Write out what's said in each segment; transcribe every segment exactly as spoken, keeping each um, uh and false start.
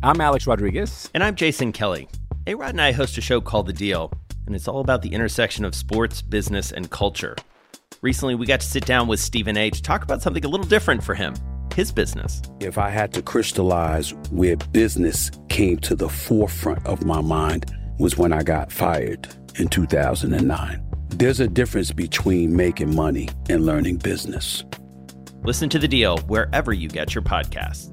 I'm Alex Rodriguez. And I'm Jason Kelly. A-Rod and I host a show called The Deal, and it's all about the intersection of sports, business, and culture. Recently, we got to sit down with Stephen A. to talk about something a little different for him, his business. If I had to crystallize where business came to the forefront of my mind was when I got fired in two thousand nine. There's a difference between making money and learning business. Listen to The Deal wherever you get your podcasts.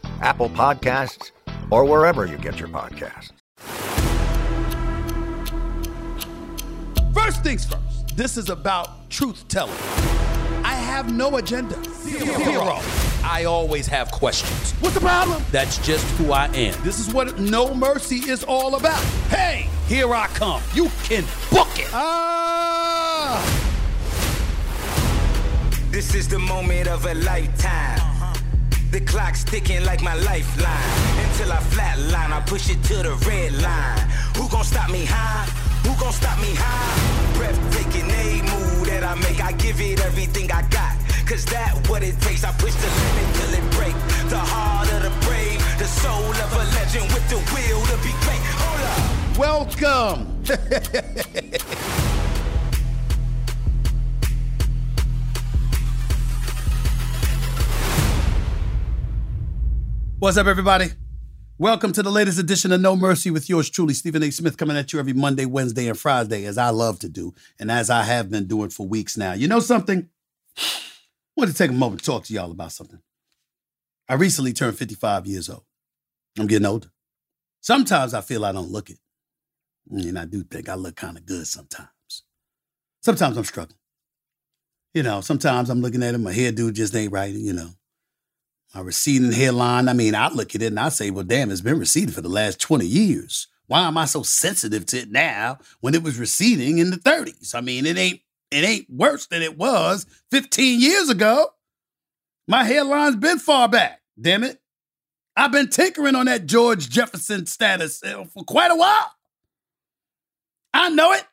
Apple Podcasts, or wherever you get your podcasts. First things first, this is about truth-telling. I have no agenda. Zero. Zero. I always have questions. What's the problem? That's just who I am. This is what No Mercy is all about. Hey, here I come. You can book it. Ah! This is the moment of a lifetime. The clock's ticking like my lifeline. Until I flatline, I push it to the red line. Who gon' stop me high? Who gon' stop me high? Breathtaking, a move that I make. I give it everything I got, 'cause that what it takes. I push the limit till it break. The heart of the brave, the soul of a legend with the will to be great. Hold up. Welcome. What's up, everybody? Welcome to the latest edition of No Mercy with yours truly, Stephen A. Smith, coming at you every Monday, Wednesday, and Friday, as I love to do, and as I have been doing for weeks now. You know something? I want to take a moment to talk to y'all about something. I recently turned fifty-five years old. I'm getting older. Sometimes I feel I don't look it. And I do think I look kind of good sometimes. Sometimes I'm struggling. You know, sometimes I'm looking at it, my hairdo just ain't right, you know. My receding hairline, I mean, I look at it and I say, well, damn, it's been receding for the last twenty years. Why am I so sensitive to it now when it was receding in the thirties? I mean, it ain't it ain't worse than it was fifteen years ago. My hairline's been far back, damn it. I've been tinkering on that George Jefferson status for quite a while. I know it.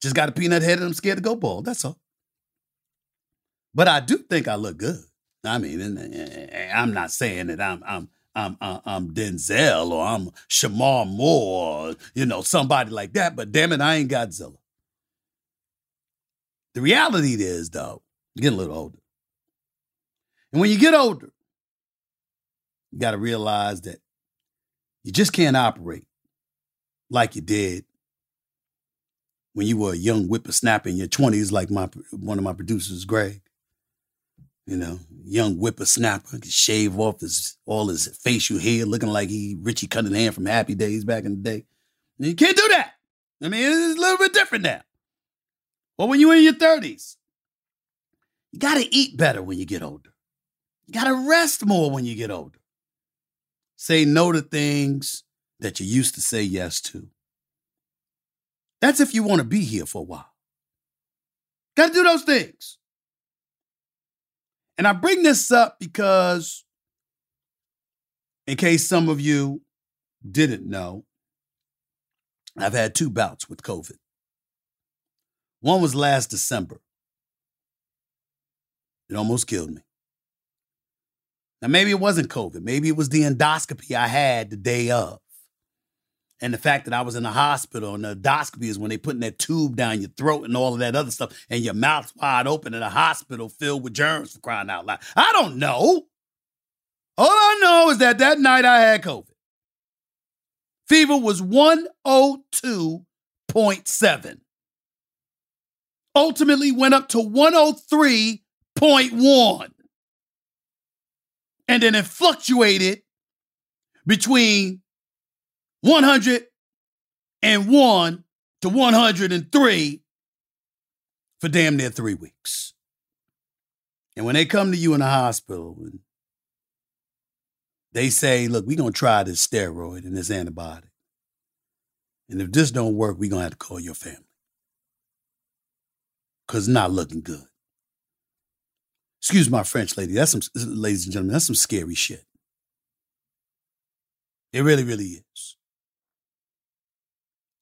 Just got a peanut head and I'm scared to go bald, that's all. But I do think I look good. I mean, I'm not saying that I'm I'm I'm I'm Denzel or I'm Shamar Moore or, you know, somebody like that. But damn it, I ain't Godzilla. The reality is, though, you get a little older. And when you get older, you got to realize that you just can't operate like you did when you were a young whippersnapper in your twenties, like my one of my producers, Greg. You know, young whippersnapper could shave off his all his facial hair, looking like he Richie Cunningham from Happy Days back in the day. And you can't do that. I mean, it's a little bit different now. But when you're in your thirties, you got to eat better when you get older. You got to rest more when you get older. Say no to things that you used to say yes to. That's if you want to be here for a while. Got to do those things. And I bring this up because, in case some of you didn't know, I've had two bouts with COVID. One was last December. It almost killed me. Now, maybe it wasn't COVID. Maybe it was the endoscopy I had the day of. And the fact that I was in the hospital, and the endoscopy is when they putting that tube down your throat and all of that other stuff, and your mouth's wide open in a hospital filled with germs, for crying out loud. I don't know. All I know know is that that night I had COVID. Fever was one oh two point seven. Ultimately went up to one oh three point one. And then it fluctuated between one hundred and one to one hundred and three for damn near three weeks. And when they come to you in the hospital and they say, look, we're going to try this steroid and this antibiotic. And if this don't work, we're going to have to call your family. Because it's not looking good. Excuse my French, lady. That's some, ladies and gentlemen, that's some scary shit. It really, really is.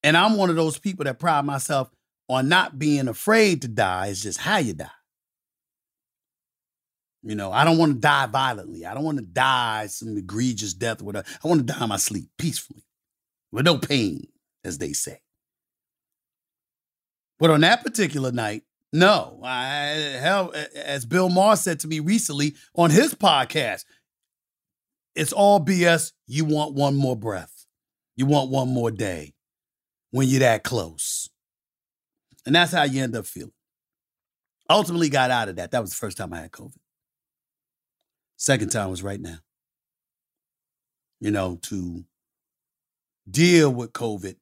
And I'm one of those people that pride myself on not being afraid to die. It's just how you die. You know, I don't want to die violently. I don't want to die some egregious death or whatever. I want to die in my sleep peacefully with no pain, as they say. But on that particular night, no. I, hell, as Bill Maher said to me recently on his podcast, it's all B S. You want one more breath. You want one more day when you're that close. And that's how you end up feeling. Ultimately got out of that. That was the first time I had COVID. Second time was right now. You know, to deal with COVID,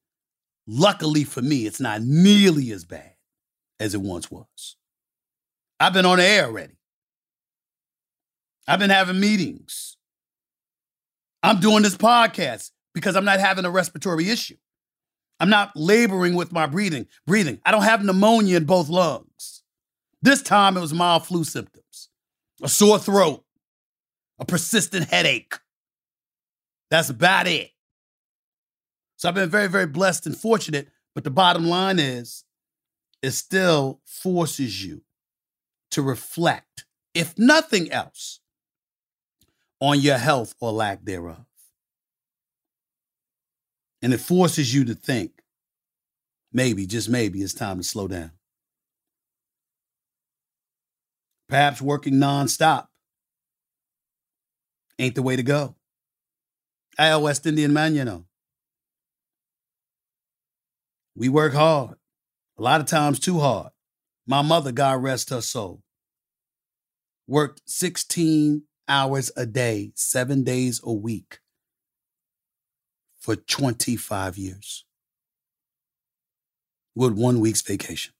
luckily for me, it's not nearly as bad as it once was. I've been on the air already. I've been having meetings. I'm doing this podcast because I'm not having a respiratory issue. I'm not laboring with my breathing. Breathing. I don't have pneumonia in both lungs. This time it was mild flu symptoms, a sore throat, a persistent headache. That's about it. So I've been very, very blessed and fortunate, but the bottom line is, it still forces you to reflect, if nothing else, on your health or lack thereof. And it forces you to think, maybe, just maybe, it's time to slow down. Perhaps working nonstop ain't the way to go. Al West Indian man, you know. We work hard, a lot of times too hard. My mother, God rest her soul, worked sixteen hours a day, seven days a week for twenty-five years with one week's vacation.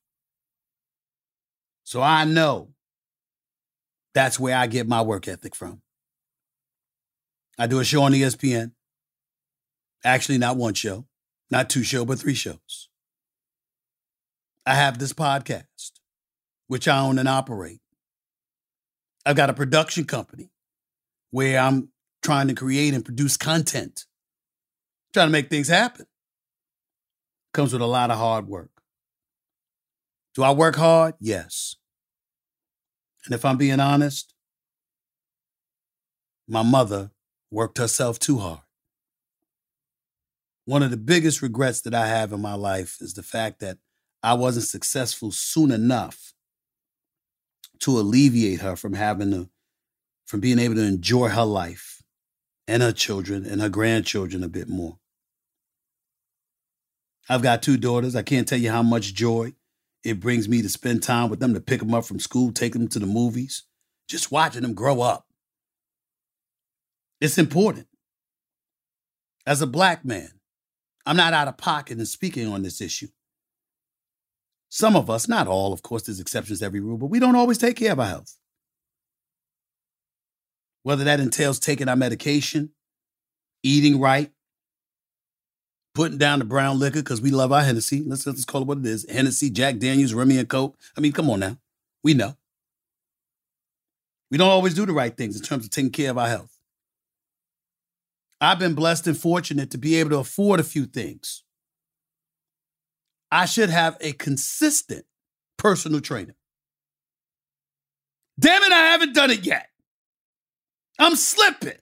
So I know that's where I get my work ethic from. I do a show on E S P N. Actually, not one show. Not two shows, but three shows. I have this podcast, which I own and operate. I've got a production company where I'm trying to create and produce content, trying to make things happen. Comes with a lot of hard work. Do I work hard? Yes. And if I'm being honest, my mother worked herself too hard. One of the biggest regrets that I have in my life is the fact that I wasn't successful soon enough to alleviate her from having to, from being able to enjoy her life and her children and her grandchildren a bit more. I've got two daughters. I can't tell you how much joy it brings me to spend time with them, to pick them up from school, take them to the movies, just watching them grow up. It's important. As a black man, I'm not out of pocket in speaking on this issue. Some of us, not all, of course, there's exceptions to every rule, but we don't always take care of our health. Whether that entails taking our medication, eating right, putting down the brown liquor because we love our Hennessy. Let's, let's call it what it is. Hennessy, Jack Daniels, Remy and Coke. I mean, come on now. We know. We don't always do the right things in terms of taking care of our health. I've been blessed and fortunate to be able to afford a few things. I should have a consistent personal trainer. Damn it, I haven't done it yet. I'm slipping.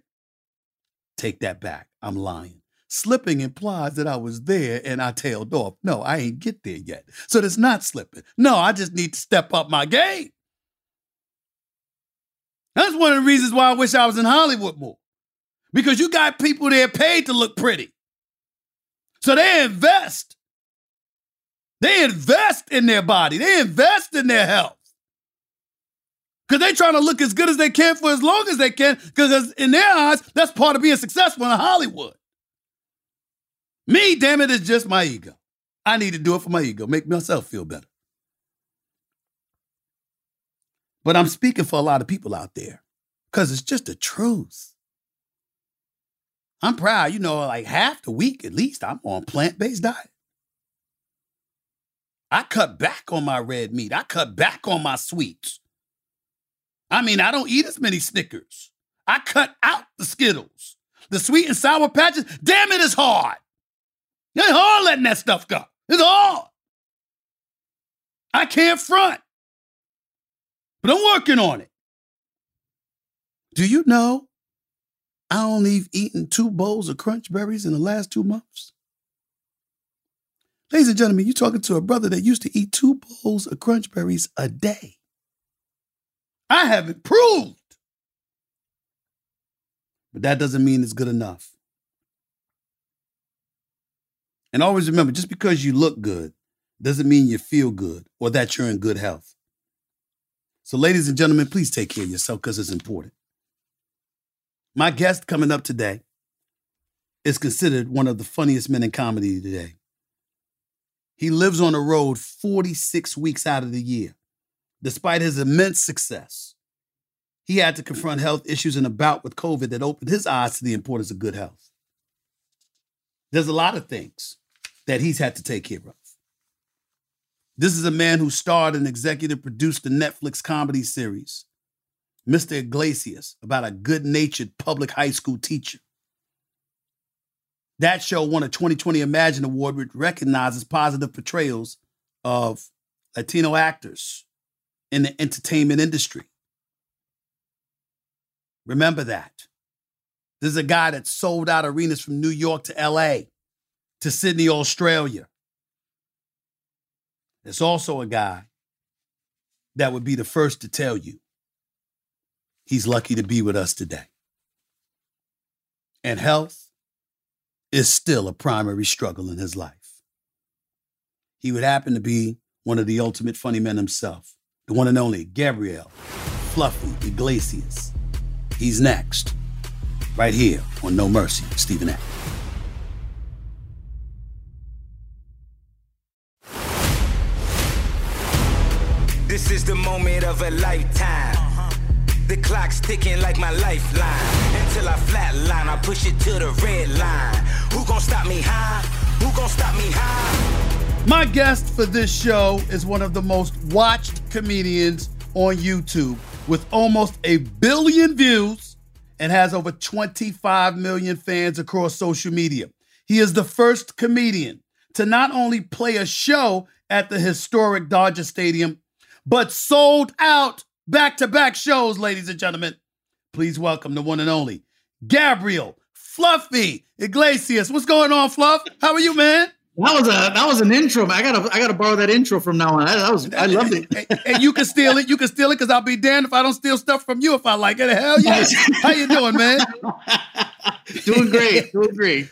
Take that back. I'm lying. Slipping implies that I was there and I tailed off. No, I ain't get there yet. So that's not slipping. No, I just need to step up my game. That's one of the reasons why I wish I was in Hollywood more. because you got people there paid to look pretty. So they invest. They invest in their body. They invest in their health. Because they're trying to look as good as they can for as long as they can. Because in their eyes, that's part of being successful in Hollywood. Me, damn it, it's just my ego. I need to do it for my ego. Make myself feel better. But I'm speaking for a lot of people out there. Because it's just the truth. I'm proud. You know, like half the week at least, I'm on a plant-based diet. I cut back on my red meat. I cut back on my sweets. I mean, I don't eat as many Snickers. I cut out the Skittles. The sweet and sour patches, damn it, it's hard. It's hard letting that stuff go. It's hard. I can't front. But I'm working on it. Do you know I only have eaten two bowls of Crunch Berries in the last two months? Ladies and gentlemen, you're talking to a brother that used to eat two bowls of Crunch Berries a day. I have improved. But that doesn't mean it's good enough. And always remember, just because you look good doesn't mean you feel good or that you're in good health. So ladies and gentlemen, please take care of yourself because it's important. My guest coming up today is considered one of the funniest men in comedy today. He lives on the road forty-six weeks out of the year. Despite his immense success, he had to confront health issues in a bout with COVID that opened his eyes to the importance of good health. There's a lot of things that he's had to take care of. This is a man who starred and executive produced the Netflix comedy series, Mister Iglesias, about a good-natured public high school teacher. That show won a twenty twenty Imagine Award, which recognizes positive portrayals of Latino actors in the entertainment industry. Remember that. This is a guy that sold out arenas from New York to L A to Sydney, Australia. It's also a guy that would be the first to tell you he's lucky to be with us today. And health is still a primary struggle in his life. He would happen to be one of the ultimate funny men himself, the one and only Gabriel Fluffy Iglesias. He's next, right here on No Mercy, Stephen A. This is the moment of a lifetime. The clock's ticking like my lifeline. Until I flatline, I push it to the red line. Who gon' stop me high? Who gon' stop me high? My guest for this show is one of the most watched comedians on YouTube with almost a billion views and has over twenty-five million fans across social media. He is the first comedian to not only play a show at the historic Dodger Stadium, but sold out back-to-back shows, ladies and gentlemen. Please welcome the one and only Gabriel Fluffy Iglesias. What's going on, Fluff? How are you, man? That was a that was an intro. I gotta I gotta borrow that intro from now on. I, that was I loved it. And, and you can steal it. You can steal it because I'll be damned if I don't steal stuff from you if I like it. Hell yeah! How you doing, man? Doing great. Doing great.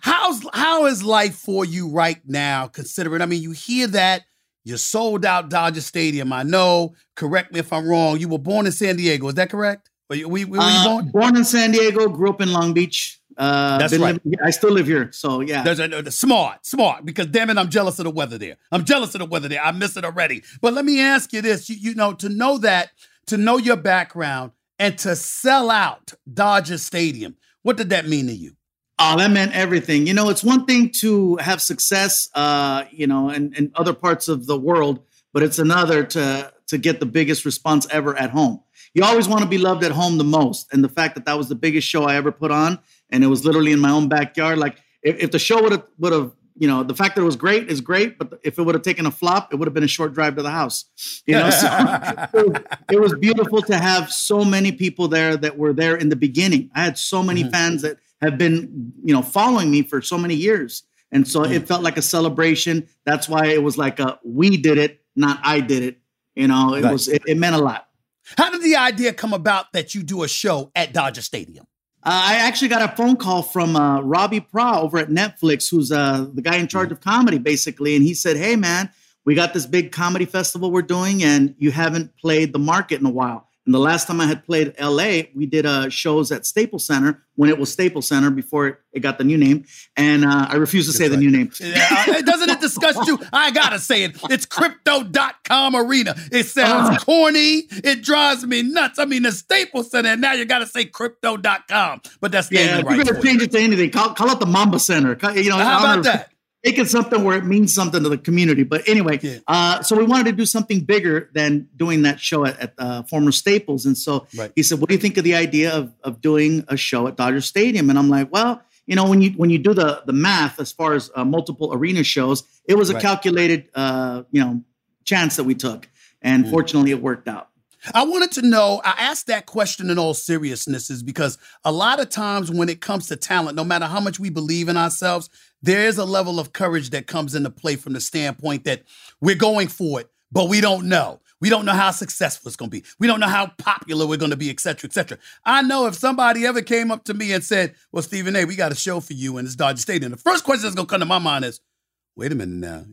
How's how is life for you right now? Considering, I mean, you hear that. You sold out Dodger Stadium. I know. Correct me if I'm wrong. You were born in San Diego. Is that correct? Were you, were you uh, born? Born in San Diego. Grew up in Long Beach. Uh, That's right. Living, I still live here. So, yeah. There's a, there's smart, smart. Because, damn it, I'm jealous of the weather there. I'm jealous of the weather there. I miss it already. But let me ask you this. You, you know, to know that, to know your background, and to sell out Dodger Stadium, what did that mean to you? Oh, that meant everything. You know, it's one thing to have success, uh, you know, in, in other parts of the world, but it's another to to get the biggest response ever at home. You always want to be loved at home the most. And the fact that that was the biggest show I ever put on, and it was literally in my own backyard. Like if, if the show would have would have, you know, the fact that it was great is great. But if it would have taken a flop, it would have been a short drive to the house. You know, so it, was, it was beautiful to have so many people there that were there in the beginning. I had so many mm-hmm. fans that have been, you know, following me for so many years. And so mm. it felt like a celebration. That's why it was like a, we did it, not I did it. You know, it right. was, it, it meant a lot. How did the idea come about that you do a show at Dodger Stadium? Uh, I actually got a phone call from uh, Robbie Pra over at Netflix, who's uh, the guy in charge of comedy, basically. And he said, hey, man, we got this big comedy festival we're doing, and you haven't played the market in a while. And the last time I had played L A, we did uh, shows at Staples Center when it was Staples Center before it, it got the new name. And uh, I refuse to say That's the right. new name. Yeah, doesn't it disgust you? I got to say it. It's Crypto dot com Arena. It sounds uh, corny. It drives me nuts. I mean, the Staples Center, and now you got to say Crypto dot com. But that's yeah, the right you're going to change it to anything. Call, call it the Mamba Center. Call, you know, How about honor- that? Make it something where it means something to the community. But anyway, yeah. uh, so we wanted to do something bigger than doing that show at, at uh, former Staples. And so right. he said, what do you think of the idea of, of doing a show at Dodger Stadium? And I'm like, well, you know, when you when you do the, the math as far as uh, multiple arena shows, it was a right. calculated, uh, you know, chance that we took. And mm. fortunately, it worked out. I wanted to know, I asked that question in all seriousness is because a lot of times when it comes to talent, no matter how much we believe in ourselves, there is a level of courage that comes into play from the standpoint that we're going for it, but we don't know. We don't know how successful it's going to be. We don't know how popular we're going to be, et cetera, et cetera. I know if somebody ever came up to me and said, well, Stephen A., we got a show for you in this Dodger Stadium. The first question that's going to come to my mind is, wait a minute now,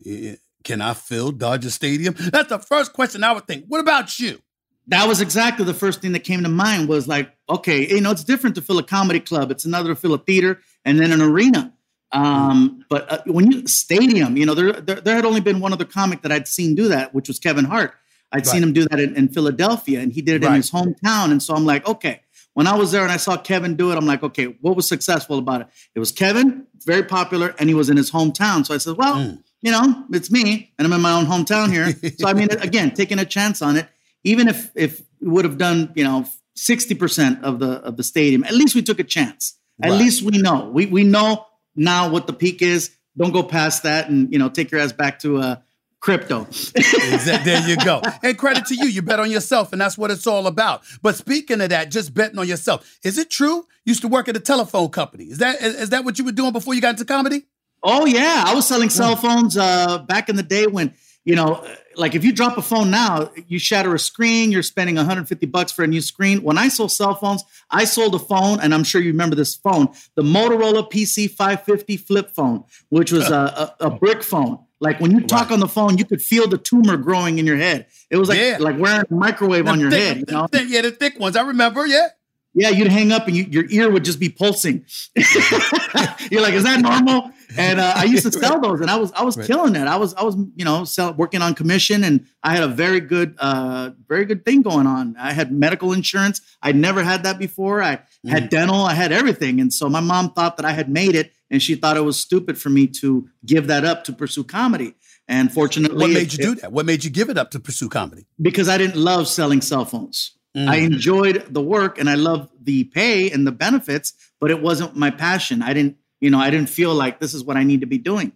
can I fill Dodger Stadium? That's the first question I would think. What about you? That was exactly the first thing that came to mind was like, okay, you know, it's different to fill a comedy club. It's another to fill a theater and then an arena. Um, but uh, when you stadium, you know, there, there there had only been one other comic that I'd seen do that, which was Kevin Hart. I'd right. seen him do that in, in Philadelphia and he did it right. in his hometown. And so I'm like, okay, when I was there and I saw Kevin do it, I'm like, okay, what was successful about it? It was Kevin, very popular, and he was in his hometown. So I said, well, mm. you know, it's me and I'm in my own hometown here. So, I mean, again, taking a chance on it. Even if if we would have done, you know, sixty percent of the of the stadium, at least we took a chance. Right. At least we know. We we know now what the peak is. Don't go past that and, you know, take your ass back to uh, crypto. Exactly. There you go. And credit to you. You bet on yourself, and that's what it's all about. But speaking of that, just betting on yourself, is it true? You used to work at a telephone company. Is that is, is that what you were doing before you got into comedy? Oh, yeah. I was selling cell phones uh, back in the day when, you know, like if you drop a phone now, you shatter a screen, you're spending one hundred fifty bucks for a new screen. When I sold cell phones, I sold a phone, and I'm sure you remember this phone, the Motorola P C five fifty flip phone, which was a, a, a brick phone. Like when you talk right. on the phone, you could feel the tumor growing in your head. It was like, yeah. like wearing a microwave the on your thick, head. You know? the thick, yeah, the thick ones. I remember, yeah. Yeah, you'd hang up and you, your ear would just be pulsing. You're like, is that normal? And uh, I used to sell those, and I was I was right. killing that. I was I was you know sell, working on commission, and I had a very good uh, very good thing going on. I had medical insurance. I'd never had that before. I mm. had dental. I had everything, and so my mom thought that I had made it, and she thought it was stupid for me to give that up to pursue comedy. And fortunately, what made you it, do that? What made you give it up to pursue comedy? Because I didn't love selling cell phones. Mm. I enjoyed the work and I loved the pay and the benefits, but it wasn't my passion. I didn't, you know, I didn't feel like this is what I need to be doing.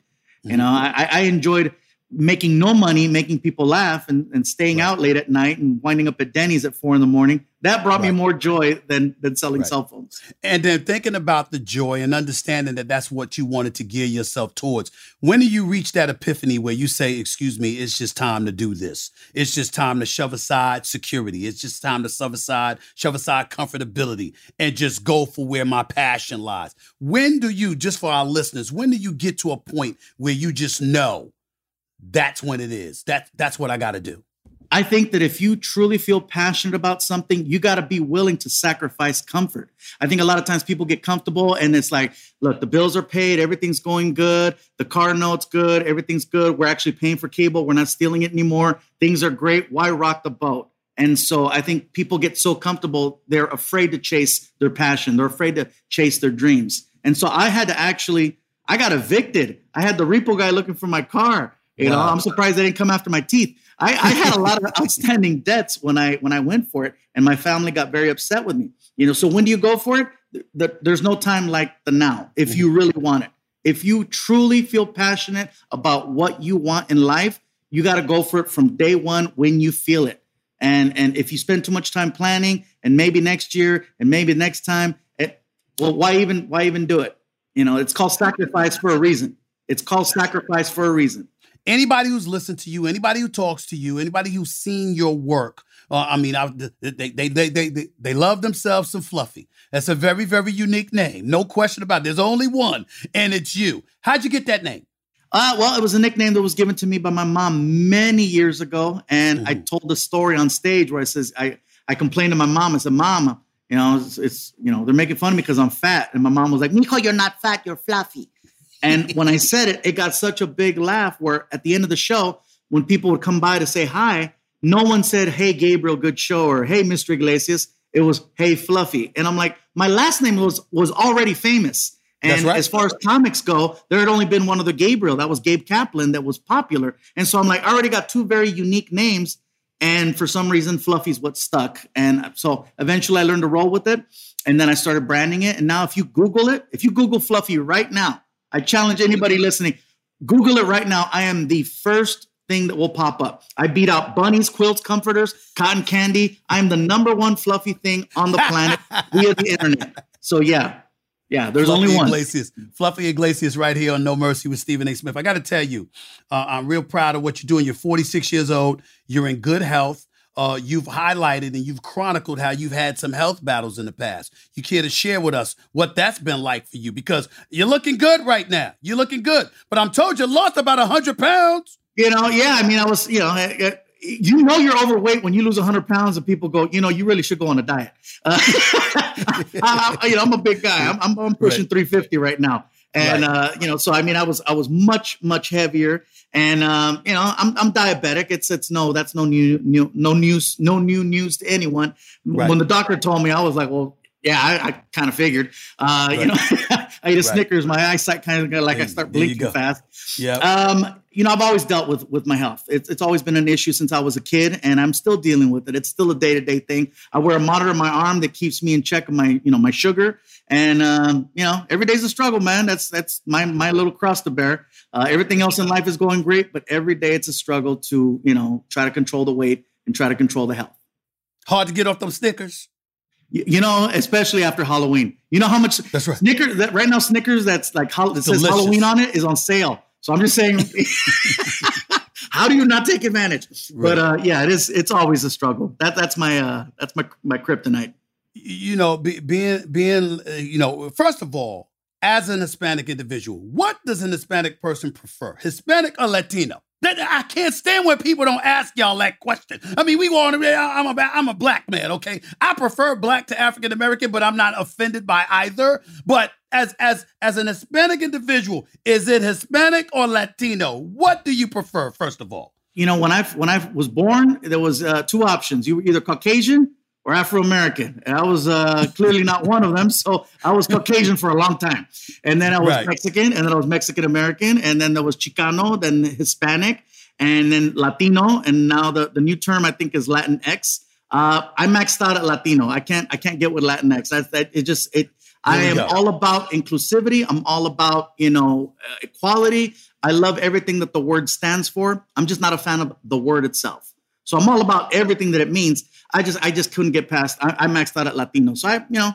Mm. You know, I, I enjoyed making no money, making people laugh and, and staying right. out late at night and winding up at Denny's at four in the morning. That brought right. me more joy than than selling right. cell phones. And then thinking about the joy and understanding that that's what you wanted to gear yourself towards. When do you reach that epiphany where you say, excuse me, it's just time to do this. It's just time to shove aside security. It's just time to shove aside, shove aside comfortability and just go for where my passion lies. When do you, just for our listeners, when do you get to a point where you just know that's when it is? That, that's what I got to do. I think that if you truly feel passionate about something, you got to be willing to sacrifice comfort. I think a lot of times people get comfortable and it's like, look, the bills are paid. Everything's going good. The car note's good. Everything's good. We're actually paying for cable. We're not stealing it anymore. Things are great. Why rock the boat? And so I think people get so comfortable, they're afraid to chase their passion. They're afraid to chase their dreams. And so I had to actually, I got evicted. I had the repo guy looking for my car. You know, wow. I'm surprised they didn't come after my teeth. I, I had a lot of outstanding debts when I when I went for it, and my family got very upset with me. You know, so when do you go for it? The, the, there's no time like the now. If you really want it, if you truly feel passionate about what you want in life, you got to go for it from day one when you feel it. And and if you spend too much time planning, and maybe next year, and maybe next time, it, well, why even why even do it? You know, it's called sacrifice for a reason. It's called sacrifice for a reason. Anybody who's listened to you, anybody who talks to you, anybody who's seen your work Uh, I mean, I, they, they, they, they, they love themselves some Fluffy. That's a very, very unique name. No question about it. There's only one, and it's you. How'd you get that name? Uh, well, it was a nickname that was given to me by my mom many years ago. And mm-hmm. I told the story on stage where I says, I, I complained to my mom. I said, Mom, you know, it's, it's you know, they're making fun of me because I'm fat. And my mom was like, Mijo, you're not fat, you're fluffy. And when I said it, it got such a big laugh where at the end of the show, when people would come by to say hi, no one said, hey, Gabriel, good show, or hey, Mister Iglesias. It was, hey, Fluffy. And I'm like, my last name was was already famous. And right. as far as comics go, there had only been one other Gabriel. That was Gabe Kaplan that was popular. And so I'm like, I already got two very unique names. And for some reason, Fluffy's what stuck. And so eventually I learned to roll with it. And then I started branding it. And now if you Google it, if you Google Fluffy right now, I challenge anybody listening, Google it right now. I am the first thing that will pop up. I beat out bunnies, quilts, comforters, cotton candy. I'm the number one Fluffy thing on the planet via the internet. So yeah. Yeah, there's Fluffy only one. Iglesias. Fluffy Iglesias right here on No Mercy with Stephen A. Smith. I got to tell you, uh, I'm real proud of what you're doing. You're forty-six years old. You're in good health. Uh, you've highlighted and you've chronicled how you've had some health battles in the past. You care to share with us what that's been like for you because you're looking good right now. You're looking good. But I'm told you lost about one hundred pounds. You know, yeah. I mean, I was, you know, I, I, you know you're overweight when you lose one hundred pounds and people go, you know, you really should go on a diet. Uh, I, I, you know, I'm a big guy. I'm, I'm, I'm pushing right. three fifty right now. And, right. uh, you know, so, I mean, I was I was much, much heavier. And, um, you know, I'm I'm diabetic. It's it's no, that's no new, new no news, no new news to anyone. Right. When the doctor told me, I was like, well, yeah, I, I kind of figured, uh, right. you know, I ate a right. Snickers. My eyesight kind of got like there, I start blinking fast. Yeah. Um, You know, I've always dealt with, with my health. It's, it's always been an issue since I was a kid, and I'm still dealing with it. It's still a day-to-day thing. I wear a monitor on my arm that keeps me in check of my, you know, my sugar. And, um, you know, every day's a struggle, man. That's that's my my little cross to bear. Uh, everything else in life is going great, but every day it's a struggle to, you know, try to control the weight and try to control the health. Hard to get off them Snickers. You know, especially after Halloween. You know how much that's right. Snickers, that, right now Snickers, that's like, that says delicious. Halloween on it, is on sale. So I'm just saying, how do you not take advantage? Right. But uh, yeah, it is. It's always a struggle. That that's my uh, that's my my kryptonite. You know, be, being being uh, you know, first of all, as an Hispanic individual, what does an Hispanic person prefer, Hispanic or Latino? That, I can't stand when people don't ask y'all that question. I mean, we want to. I'm a I'm a black man, okay? I prefer black to African American, but I'm not offended by either. But As as as an Hispanic individual, is it Hispanic or Latino? What do you prefer, first of all? You know, when I when I was born, there was uh, two options. You were either Caucasian or Afro-American. And I was uh, clearly not one of them, so I was Caucasian for a long time. And then I was right. Mexican, and then I was Mexican-American, and then there was Chicano, then Hispanic, and then Latino, and now the, the new term I think is Latinx. Uh, I maxed out at Latino. I can't I can't get with Latinx. That's that. It just it. I am go. all about inclusivity. I'm all about, you know, uh, equality. I love everything that the word stands for. I'm just not a fan of the word itself. So I'm all about everything that it means. I just I just couldn't get past. I, I maxed out at Latino. So, I, you know,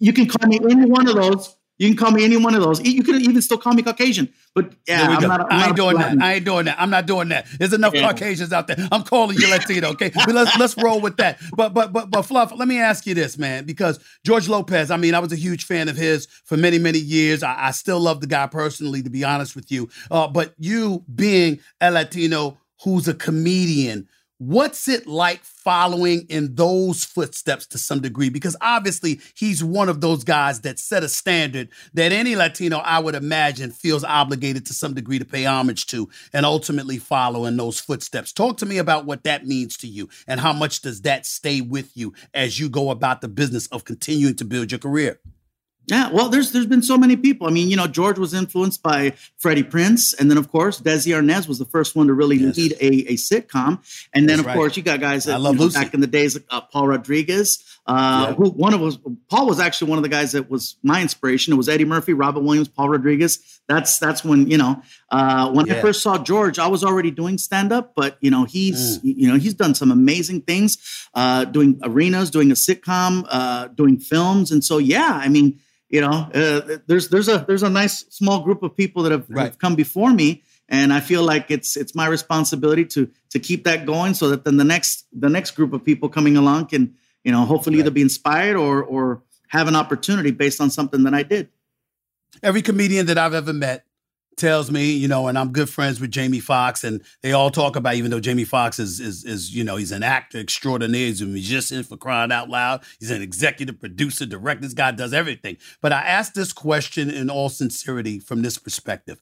you can call me any one of those. You can call me any one of those. You could even still call me Caucasian. But yeah, I'm not, I'm I ain't not doing Latin. that. I ain't doing that. I'm not doing that. There's enough yeah. Caucasians out there. I'm calling you Latino, okay? But let's let's roll with that. But but but but Fluff, let me ask you this, man, because George Lopez, I mean, I was a huge fan of his for many, many years. I, I still love the guy personally, to be honest with you. Uh, but you being a Latino who's a comedian, what's it like following in those footsteps to some degree? Because obviously he's one of those guys that set a standard that any Latino, I would imagine, feels obligated to some degree to pay homage to and ultimately follow in those footsteps. Talk to me about what that means to you and how much does that stay with you as you go about the business of continuing to build your career? Yeah, well, there's there's been so many people. I mean, you know, George was influenced by Freddie Prinze. And then, of course, Desi Arnaz was the first one to really yes. lead a, a sitcom. And then, That's of right. course, you got guys that, you know, back in the days, uh, Paul Rodriguez. Uh, yeah. who one of us, Paul was actually one of the guys that was my inspiration. It was Eddie Murphy, Robin Williams, Paul Rodriguez. That's that's when, you know, uh, when yeah. I first saw George, I was already doing stand up, but, you know, he's, mm. you know, he's done some amazing things, uh, doing arenas, doing a sitcom, uh, doing films. And so, yeah, I mean, you know, uh, there's there's a there's a nice small group of people that have, right. have come before me. And I feel like it's it's my responsibility to to keep that going so that then the next the next group of people coming along can, you know, hopefully right. either be inspired or or have an opportunity based on something that I did. Every comedian that I've ever met tells me, you know, and I'm good friends with Jamie Foxx, and they all talk about, even though Jamie Foxx is, is, is you know, he's an actor extraordinaire, he's a musician for crying out loud, he's an executive producer, director, this guy does everything. But I ask this question in all sincerity from this perspective.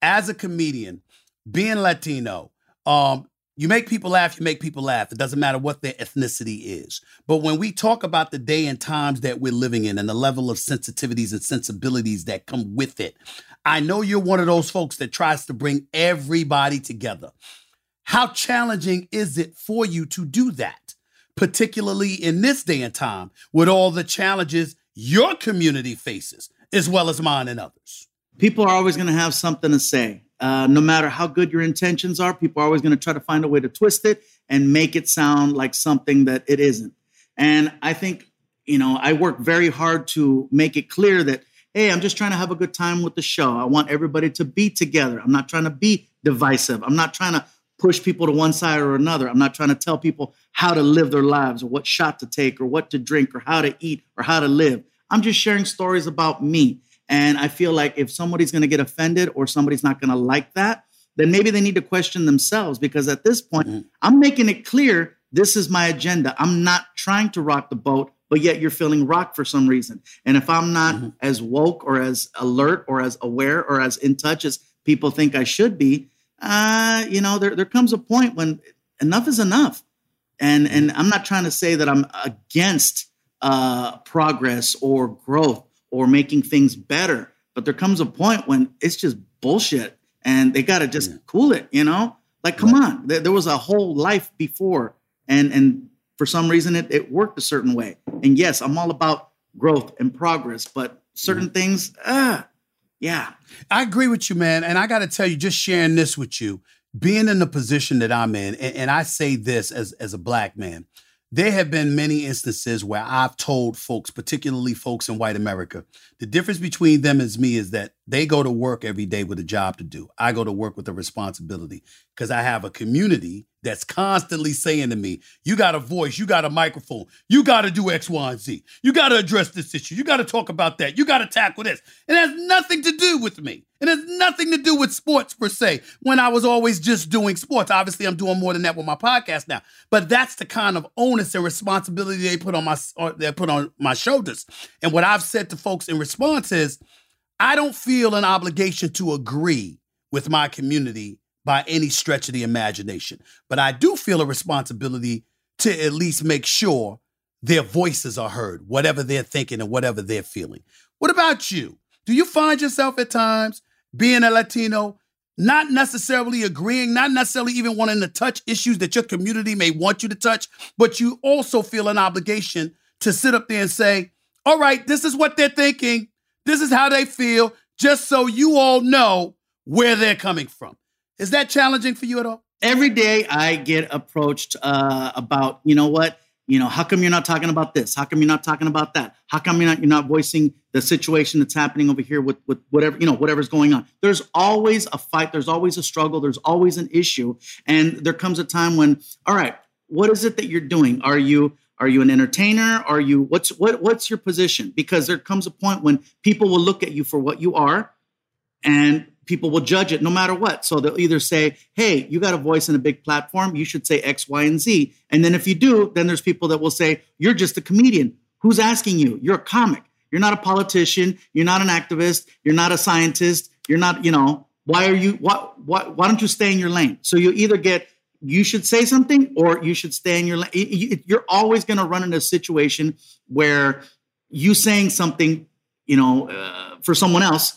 As a comedian, being Latino, um, you make people laugh, you make people laugh. It doesn't matter what their ethnicity is. But when we talk about the day and times that we're living in and the level of sensitivities and sensibilities that come with it, I know you're one of those folks that tries to bring everybody together. How challenging is it for you to do that, particularly in this day and time with all the challenges your community faces, as well as mine and others? People are always going to have something to say. Uh, no matter how good your intentions are, people are always going to try to find a way to twist it and make it sound like something that it isn't. And I think, you know, I work very hard to make it clear that, hey, I'm just trying to have a good time with the show. I want everybody to be together. I'm not trying to be divisive. I'm not trying to push people to one side or another. I'm not trying to tell people how to live their lives or what shot to take or what to drink or how to eat or how to live. I'm just sharing stories about me. And I feel like if somebody's going to get offended or somebody's not going to like that, then maybe they need to question themselves, because at this point, mm-hmm. I'm making it clear this is my agenda. I'm not trying to rock the boat, but yet you're feeling rocked for some reason. And if I'm not mm-hmm. as woke or as alert or as aware or as in touch as people think I should be, uh, you know, there there comes a point when enough is enough. And, and I'm not trying to say that I'm against uh, progress or growth or making things better. But there comes a point when it's just bullshit and they got to just yeah. cool it, you know? Like, come right. on, there, there was a whole life before. And and for some reason, it, it worked a certain way. And yes, I'm all about growth and progress, but certain mm-hmm. things, ah, yeah. I agree with you, man. And I got to tell you, just sharing this with you, being in the position that I'm in, and, and I say this as, as a black man, there have been many instances where I've told folks, particularly folks in white America, the difference between them and me is that they go to work every day with a job to do. I go to work with a responsibility because I have a community that's constantly saying to me, you got a voice, you got a microphone, you got to do X, Y, and Z. You got to address this issue. You got to talk about that. You got to tackle this. It has nothing to do with me. It has nothing to do with sports per se, when I was always just doing sports. Obviously, I'm doing more than that with my podcast now. But that's the kind of onus and responsibility they put on my, they put on my shoulders. And what I've said to folks in response is, I don't feel an obligation to agree with my community by any stretch of the imagination. But I do feel a responsibility to at least make sure their voices are heard, whatever they're thinking and whatever they're feeling. What about you? Do you find yourself at times, being a Latino, not necessarily agreeing, not necessarily even wanting to touch issues that your community may want you to touch, but you also feel an obligation to sit up there and say, all right, this is what they're thinking. This is how they feel, just so you all know where they're coming from. Is that challenging for you at all? Every day I get approached uh, about, you know what, you know, how come you're not talking about this? How come you're not talking about that? How come you're not you're not voicing the situation that's happening over here with, with whatever, you know, whatever's going on? There's always a fight. There's always a struggle. There's always an issue. And there comes a time when, all right, what is it that you're doing? Are you Are you an entertainer? Are you what's what what's your position? Because there comes a point when people will look at you for what you are and people will judge it no matter what. So they'll either say, hey, you got a voice in a big platform. You should say X, Y, and Z. And then if you do, then there's people that will say, you're just a comedian. Who's asking you? You're a comic. You're not a politician. You're not an activist. You're not a scientist. You're not, you know, why are you why why, why don't you stay in your lane? So you either get you should say something or you should stay in your lane. You're always going to run into a situation where you saying something, you know, uh, for someone else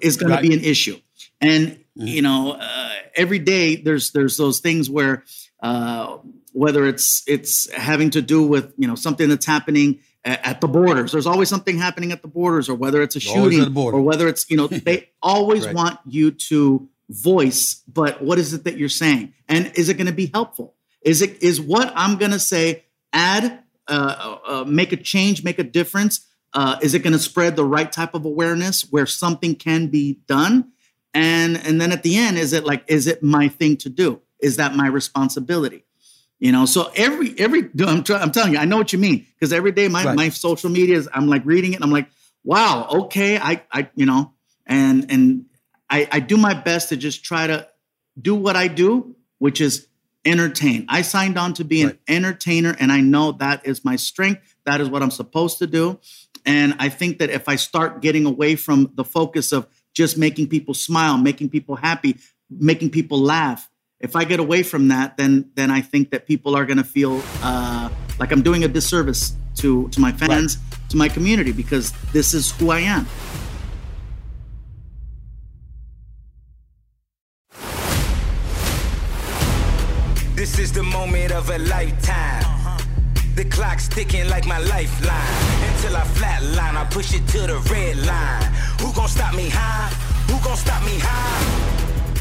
is going right. to be an issue. And, mm-hmm. you know, uh, every day there's, there's those things where, uh, whether it's, it's having to do with, you know, something that's happening at, at the borders, there's always something happening at the borders, or whether it's a shooting or whether it's, you know, they always right. want you to voice, but what is it that you're saying? And is it going to be helpful? Is it, is what I'm going to say, add, uh, uh, make a change, make a difference? Uh, is it going to spread the right type of awareness where something can be done? And and then at the end, is it like, is it my thing to do? Is that my responsibility? You know, so every, every, I'm, try, I'm telling you, I know what you mean. Because every day my, right. my social media is, I'm like reading it and I'm like, wow, okay. I, I, you know, and, and I, I do my best to just try to do what I do, which is entertain. I signed on to be right. an entertainer, and I know that is my strength. That is what I'm supposed to do. And I think that if I start getting away from the focus of just making people smile, making people happy, making people laugh, if I get away from that, then then I think that people are going to feel uh, like I'm doing a disservice to, to my fans, right. to my community, because this is who I am. This is the moment of a lifetime. Uh-huh. The clock's ticking like my lifeline. Until I flatline, I push it to the red line. Who gon' stop me high? Who gon' stop me high?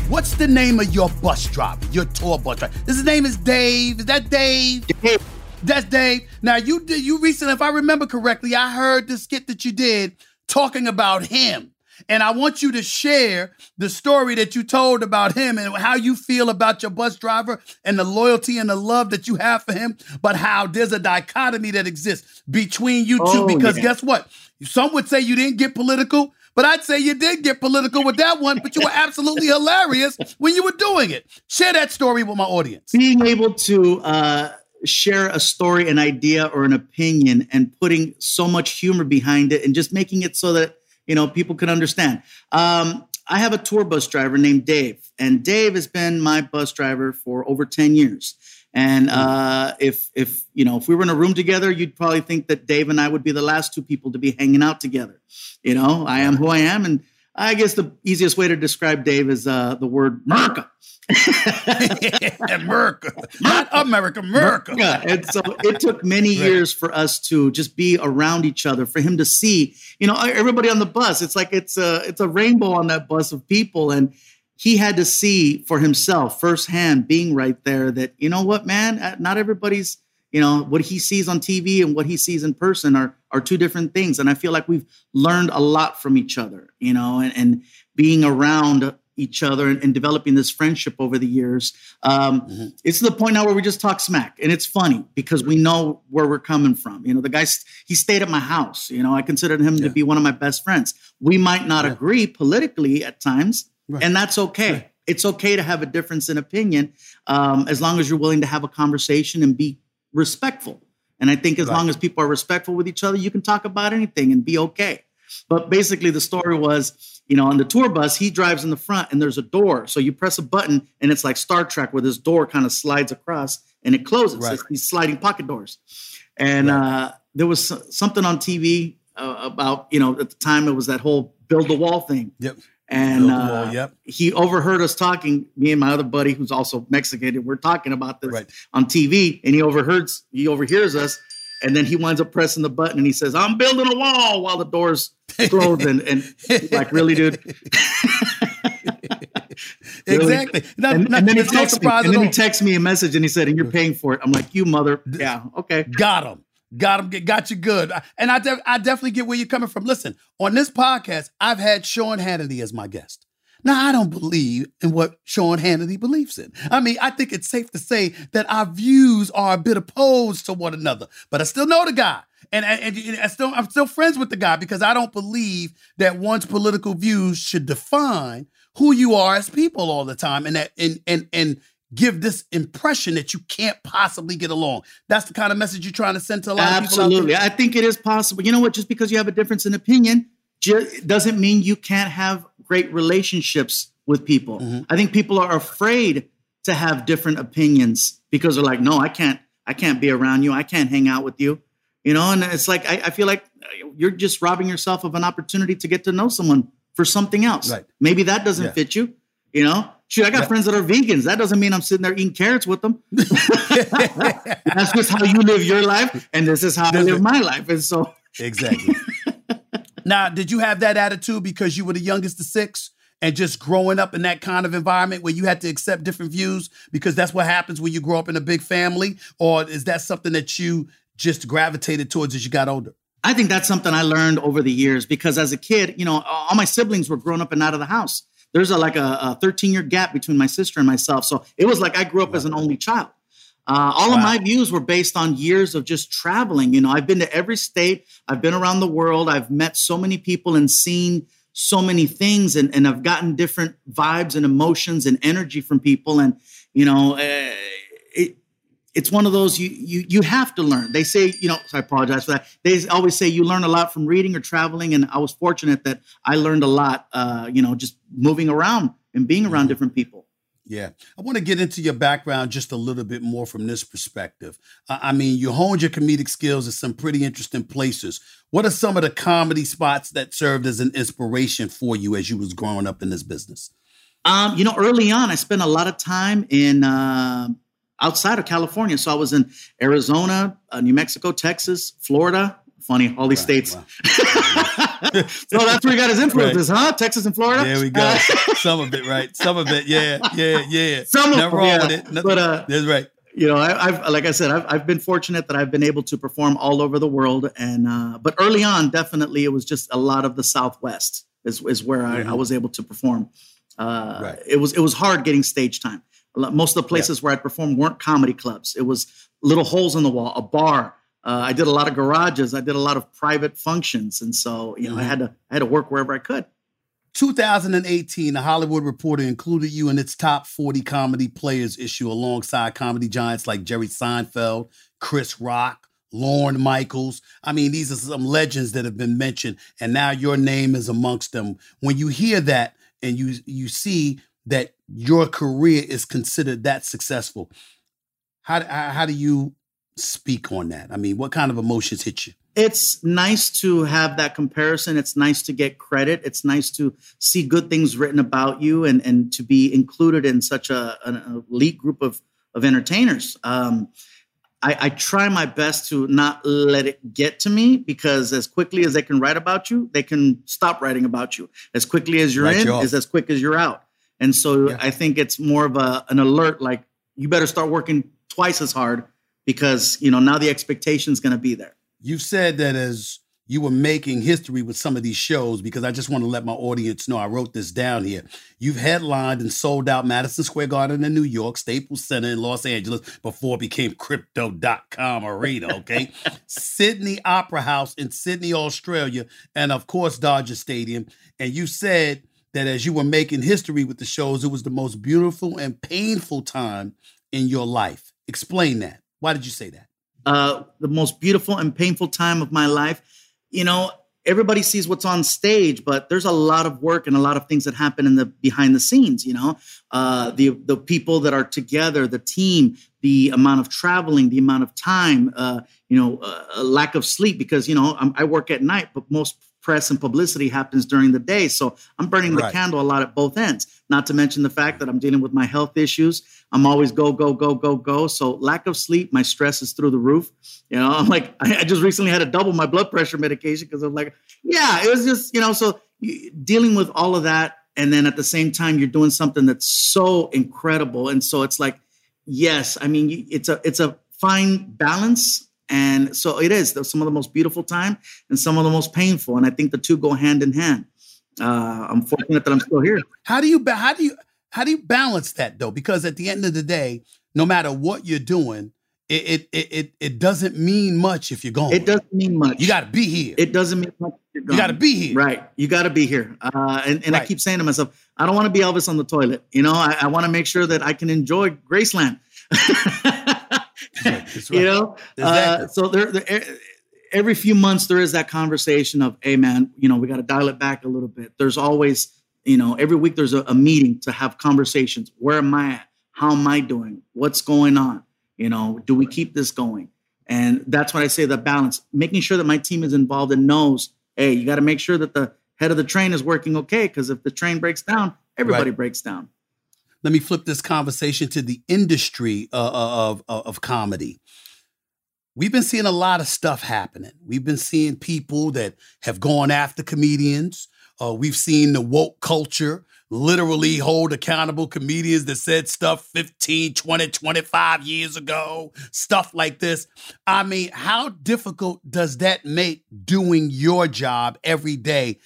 What's the name of your bus driver, your tour bus driver? His name is Dave. Is that Dave? Dave. That's Dave. Now, you did, you recently, if I remember correctly, I heard the skit that you did talking about him. And I want you to share the story that you told about him and how you feel about your bus driver and the loyalty and the love that you have for him, but how there's a dichotomy that exists between you two. Oh, because yeah. guess what? Some would say you didn't get political. But I'd say you did get political with that one, but you were absolutely hilarious when you were doing it. Share that story with my audience. Being able to uh, share a story, an idea, or an opinion, and putting so much humor behind it and just making it so that, you know, people can understand. Um, I have a tour bus driver named Dave, and Dave has been my bus driver for over ten years. And uh, if, if you know, if we were in a room together, you'd probably think that Dave and I would be the last two people to be hanging out together. You know, I am who I am. And I guess the easiest way to describe Dave is uh, the word Merca. Merca. Not America, Merca. And so it took many years for us to just be around each other, for him to see, you know, everybody on the bus. It's like it's a, it's a rainbow on that bus of people. And he had to see for himself firsthand, being right there, that, you know what, man, not everybody's, you know, what he sees on T V and what he sees in person are are two different things. And I feel like we've learned a lot from each other, you know, and, and being around each other and, and developing this friendship over the years. Um, mm-hmm. It's to the point now where we just talk smack. And it's funny because we know where we're coming from. You know, the guy, he stayed at my house. You know, I considered him yeah. to be one of my best friends. We might not yeah. agree politically at times. Right. And that's okay. Right. It's okay to have a difference in opinion, um, as long as you're willing to have a conversation and be respectful. And I think as right. long as people are respectful with each other, you can talk about anything and be okay. But basically the story was, you know, on the tour bus, he drives in the front and there's a door. So you press a button and it's like Star Trek where this door kind of slides across and it closes. Right. So it's these sliding pocket doors. And right. uh, there was something on T V uh, about, you know, at the time it was that whole build the wall thing. Yep. And uh, yep. he overheard us talking, me and my other buddy, who's also Mexican, and we're talking about this right. on T V. And he overhears, he overhears us. And then he winds up pressing the button and he says, I'm building a wall while the door's closed. and and he's like, really, dude? Really? Exactly. Not, and, not, and then, he texts, me, and then he texts me a message and he said, and you're paying for it. I'm like, you mother. Yeah. Okay. Got him. Got him, got you good. And I, de- I definitely get where you're coming from. Listen, on this podcast, I've had Sean Hannity as my guest. Now, I don't believe in what Sean Hannity believes in. I mean, I think it's safe to say that our views are a bit opposed to one another, but I still know the guy. And, and, and I still, I'm still friends with the guy because I don't believe that one's political views should define who you are as people all the time. And that, and, and, and, give this impression that you can't possibly get along. That's the kind of message you're trying to send to a lot Absolutely. Of people. Absolutely. I think it is possible. You know what? Just because you have a difference in opinion ju- doesn't mean you can't have great relationships with people. Mm-hmm. I think people are afraid to have different opinions because they're like, no, I can't, I can't be around you. I can't hang out with you. You know? And it's like, I, I feel like you're just robbing yourself of an opportunity to get to know someone for something else. Right. Maybe that doesn't yeah. fit you, you know? Shoot, I got yeah. friends that are vegans. That doesn't mean I'm sitting there eating carrots with them. That's just how you live your life. And this is how That's I live it. my life. And so. Exactly. Now, did you have that attitude because you were the youngest of six? And just growing up in that kind of environment where you had to accept different views because that's what happens when you grow up in a big family? Or is that something that you just gravitated towards as you got older? I think that's something I learned over the years because as a kid, you know, all my siblings were grown up and out of the house. there's a, like a thirteen-year gap between my sister and myself. So it was like I grew up wow. as an only child. Uh, all wow. of my views were based on years of just traveling. You know, I've been to every state. I've been around the world. I've met so many people and seen so many things. And, and I've gotten different vibes and emotions and energy from people. And, you know, uh, it, it's one of those you, you you have to learn. They say, you know, so I apologize for that. They always say you learn a lot from reading or traveling. And I was fortunate that I learned a lot, uh, you know, just moving around and being around different people. Yeah. I want to get into your background just a little bit more from this perspective. I mean, you honed your comedic skills at some pretty interesting places. What are some of the comedy spots that served as an inspiration for you as you was growing up in this business? Um, you know, early on, I spent a lot of time in uh, outside of California. So I was in Arizona, uh, New Mexico, Texas, Florida. Funny, all these right, states. Wow. So that's where he got his influences, right. huh? Texas and Florida. There we go. Uh, Some of it, right? Some of it, yeah, yeah, yeah. Some Nothing of wrong yeah. with it. Nothing, but, uh, that's right. You know, I, I've like I said, I've I've been fortunate that I've been able to perform all over the world, and uh, but early on, definitely, it was just a lot of the Southwest is is where mm-hmm. I, I was able to perform. Uh, right. It was it was hard getting stage time. Most of the places yeah. where I performed weren't comedy clubs. It was little holes in the wall, a bar. Uh, I did a lot of garages. I did a lot of private functions. And so, you know, mm-hmm. I had to I had to work wherever I could. two thousand eighteen, The Hollywood Reporter included you in its top forty comedy players issue alongside comedy giants like Jerry Seinfeld, Chris Rock, Lorne Michaels. I mean, these are some legends that have been mentioned, and now your name is amongst them. When you hear that and you you see that your career is considered that successful, how how do you speak on that? I mean, what kind of emotions hit you? It's nice to have that comparison. It's nice to get credit. It's nice to see good things written about you and, and to be included in such a, an elite group of, of entertainers. Um, I, I try my best to not let it get to me, because as quickly as they can write about you, they can stop writing about you. As quickly as you're in is as quick as you're out. And so yeah. I think it's more of a, an alert, like you better start working twice as hard, because, you know, now the expectation is going to be there. You've said that as you were making history with some of these shows, because I just want to let my audience know, I wrote this down here. You've headlined and sold out Madison Square Garden in New York, Staples Center in Los Angeles, before it became Crypto dot com Arena, okay? Sydney Opera House in Sydney, Australia, and of course, Dodger Stadium. And you said that as you were making history with the shows, it was the most beautiful and painful time in your life. Explain that. Why did you say that? Uh, the most beautiful and painful time of my life. You know, everybody sees what's on stage, but there's a lot of work and a lot of things that happen in the behind the scenes, you know, uh, the, the people that are together, the team, the amount of traveling, the amount of time, uh, you know, uh, a lack of sleep, because, you know, I'm, I work at night, but most press and publicity happens during the day. So I'm burning right. the candle a lot at both ends, not to mention the fact that I'm dealing with my health issues. I'm always go, go, go, go, go. So lack of sleep, my stress is through the roof. You know, I'm like, I just recently had to double my blood pressure medication because I'm like, yeah, it was just, you know, so dealing with all of that. And then at the same time, you're doing something that's so incredible. And so it's like, yes, I mean, it's a, it's a fine balance. And so it is some of the most beautiful time and some of the most painful. And I think the two go hand in hand. Uh, I'm fortunate that I'm still here. How do you, how do you, how do you balance that though? Because at the end of the day, no matter what you're doing, it, it, it, it doesn't mean much if you're gone. It doesn't mean much. You got to be here. It doesn't mean much. If you're gone. You got to be here. Right. You got to be here. Uh, and and right. I keep saying to myself, I don't want to be Elvis on the toilet. You know, I, I want to make sure that I can enjoy Graceland. Right, right. You know, exactly. uh, so there, there, every few months there is that conversation of, hey, man, you know, we got to dial it back a little bit. There's always, you know, every week there's a, a meeting to have conversations. Where am I at? How am I doing? What's going on? You know, do we keep this going? And that's when I say the balance, making sure that my team is involved and knows, hey, you got to make sure that the head of the train is working okay, because if the train breaks down, everybody right. breaks down. Let me flip this conversation to the industry uh, of, of, of comedy. We've been seeing a lot of stuff happening. We've been seeing people that have gone after comedians. Uh, we've seen the woke culture literally hold accountable comedians that said stuff fifteen, twenty, twenty-five years ago, stuff like this. I mean, how difficult does that make doing your job every day,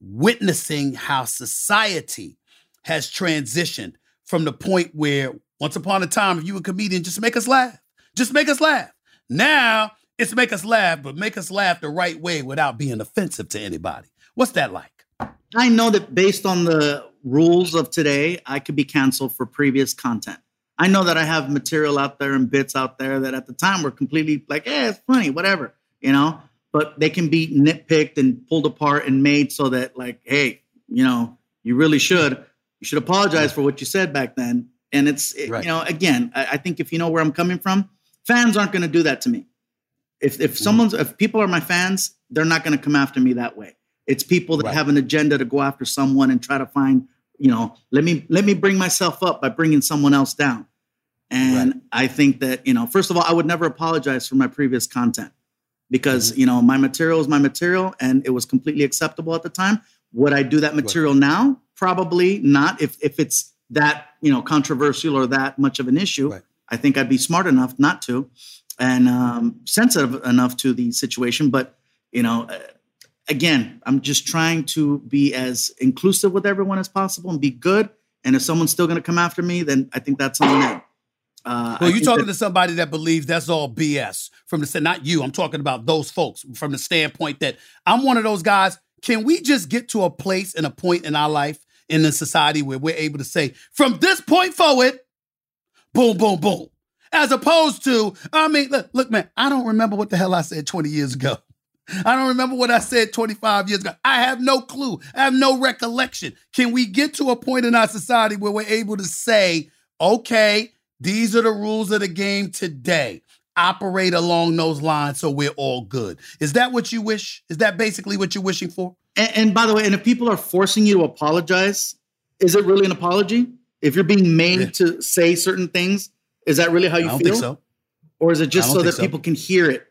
witnessing how society has transitioned from the point where once upon a time, if you were a comedian, just make us laugh. Just make us laugh. Now it's make us laugh, but make us laugh the right way without being offensive to anybody. What's that like? I know that based on the rules of today, I could be canceled for previous content. I know that I have material out there and bits out there that at the time were completely like, eh, it's funny, whatever, you know, but they can be nitpicked and pulled apart and made so that like, hey, you know, you really should, you should apologize for what you said back then. And it's, it, right. you know, again, I, I think if you know where I'm coming from, fans aren't going to do that to me. If if someone's, if people are my fans, they're not going to come after me that way. It's people that right. have an agenda to go after someone and try to find, you know, let me let me bring myself up by bringing someone else down. And right. I think that, you know, first of all, I would never apologize for my previous content because, mm-hmm. you know, my material is my material and it was completely acceptable at the time. Would I do that material right. now? Probably not. If if it's that, you know, controversial or that much of an issue, right. I think I'd be smart enough not to and um, sensitive enough to the situation. But, you know, again, I'm just trying to be as inclusive with everyone as possible and be good. And if someone's still going to come after me, then I think that's on them. Uh, well, I you're talking that- to somebody that believes that's all B S from the not you. I'm talking about those folks from the standpoint that I'm one of those guys. Can we just get to a place and a point in our life in the society where we're able to say from this point forward, boom, boom, boom, as opposed to, I mean, look, look, man, I don't remember what the hell I said twenty years ago. I don't remember what I said twenty-five years ago. I have no clue. I have no recollection. Can we get to a point in our society where we're able to say, okay, these are the rules of the game today. Operate along those lines so we're all good. Is that what you wish? Is that basically what you're wishing for? And, and by the way, and if people are forcing you to apologize, is it really an apology? If you're being made yeah. to say certain things, is that really how you I don't feel? Think so. Or is it just so that so. people can hear it?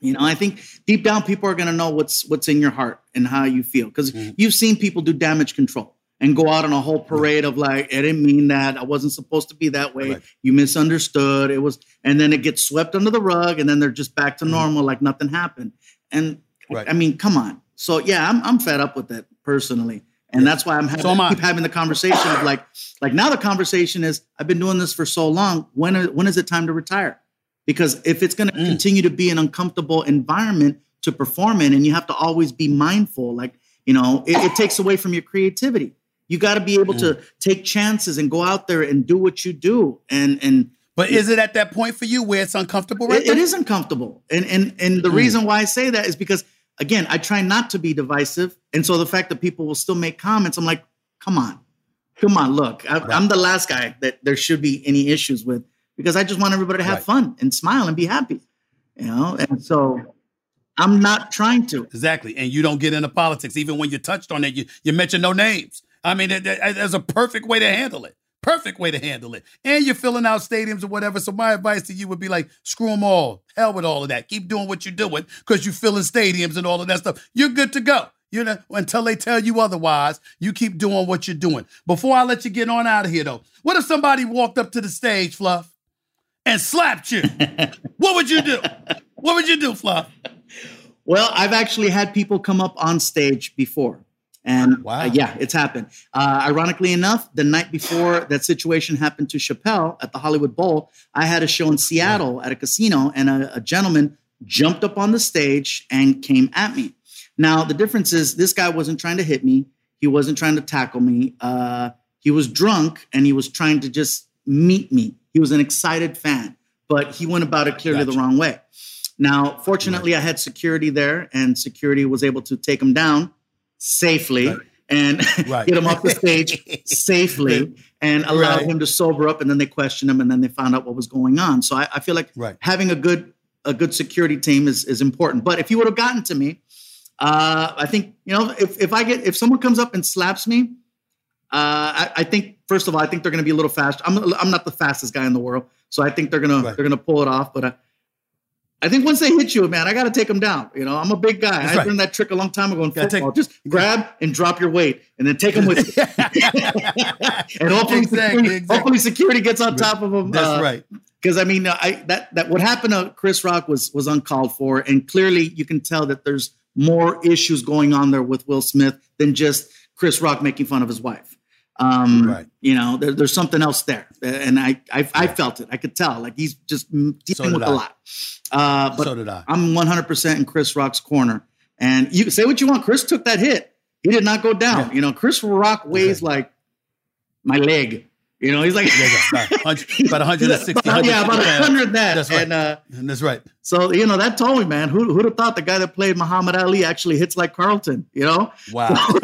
You know, I think deep down people are going to know what's what's in your heart and how you feel because mm-hmm. you've seen people do damage control and go out on a whole parade of like, I didn't mean that. I wasn't supposed to be that way. Right. You misunderstood. It was. And then it gets swept under the rug and then they're just back to normal mm-hmm. like nothing happened. And right. I mean, come on. So, yeah, I'm I'm fed up with it personally. And yeah. that's why I'm having, so I. keep having the conversation of like, like now the conversation is I've been doing this for so long. When are, when is it time to retire? Because if it's going to mm. continue to be an uncomfortable environment to perform in, and you have to always be mindful, like, you know, it, it takes away from your creativity. You got to be able mm. to take chances and go out there and do what you do. And, and but is it at that point for you where it's uncomfortable? Right it, it is uncomfortable. And, and, and the mm. reason why I say that is because, again, I try not to be divisive. And so the fact that people will still make comments, I'm like, come on, come on, look, I, right. I'm the last guy that there should be any issues with because I just want everybody to have right. fun and smile and be happy, you know? And so I'm not trying to. Exactly. And you don't get into politics. Even when you touched on it, you, you mentioned no names. I mean, that, that, that's a perfect way to handle it. Perfect way to handle it. And you're filling out stadiums or whatever. So my advice to you would be like, screw them all. Hell with all of that. Keep doing what you're doing because you're filling stadiums and all of that stuff. You're good to go. You know, until they tell you otherwise, you keep doing what you're doing. Before I let you get on out of here, though, what if somebody walked up to the stage, Fluff, and slapped you? What would you do? What would you do, Fluff? Well, I've actually had people come up on stage before. And wow. uh, yeah, it's happened. Uh, ironically enough, the night before that situation happened to Chappelle at the Hollywood Bowl, I had a show in Seattle at a casino and a, a gentleman jumped up on the stage and came at me. Now, the difference is this guy wasn't trying to hit me. He wasn't trying to tackle me. Uh, he was drunk and he was trying to just meet me. He was an excited fan, but he went about it clearly gotcha. the wrong way. Now, fortunately, I had security there and security was able to take him down safely right. and right. get him off the stage safely and allow right. him to sober up. And then they questioned him and then they found out what was going on. So I, I feel like right. having a good a good security team is, is important. But if he would have gotten to me, uh, I think, you know, if, if I get if someone comes up and slaps me, uh, I, I think, first of all, I think they're going to be a little fast. I'm I'm not the fastest guy in the world. So I think they're going right. to they're going to pull it off. But I, I think once they hit you, man, I got to take them down. You know, I'm a big guy. That's I right. learned that trick a long time ago in football. Take, Just grab and drop your weight and then take them with you. And hopefully, exactly, security, exactly. hopefully security gets on top of them. That's uh, right. Because, I mean, I that, that what happened to Chris Rock was was uncalled for. And clearly you can tell that there's more issues going on there with Will Smith than just Chris Rock making fun of his wife. Um, right. You know, there, there's something else there. And I I, yeah. I felt it. I could tell. Like, he's just dealing so with I. a lot. Uh, but so did I. I'm one hundred percent in Chris Rock's corner. And you say what you want. Chris took that hit. He did not go down. Yeah. You know, Chris Rock weighs, yeah. like, my leg. You know, he's like yeah, yeah, about, about one hundred sixty. about, yeah, about one hundred that. That's right. And, uh, and that's right. So, you know, that told me, man, who, who'd have thought the guy that played Muhammad Ali actually hits like Carlton, you know? Wow. So,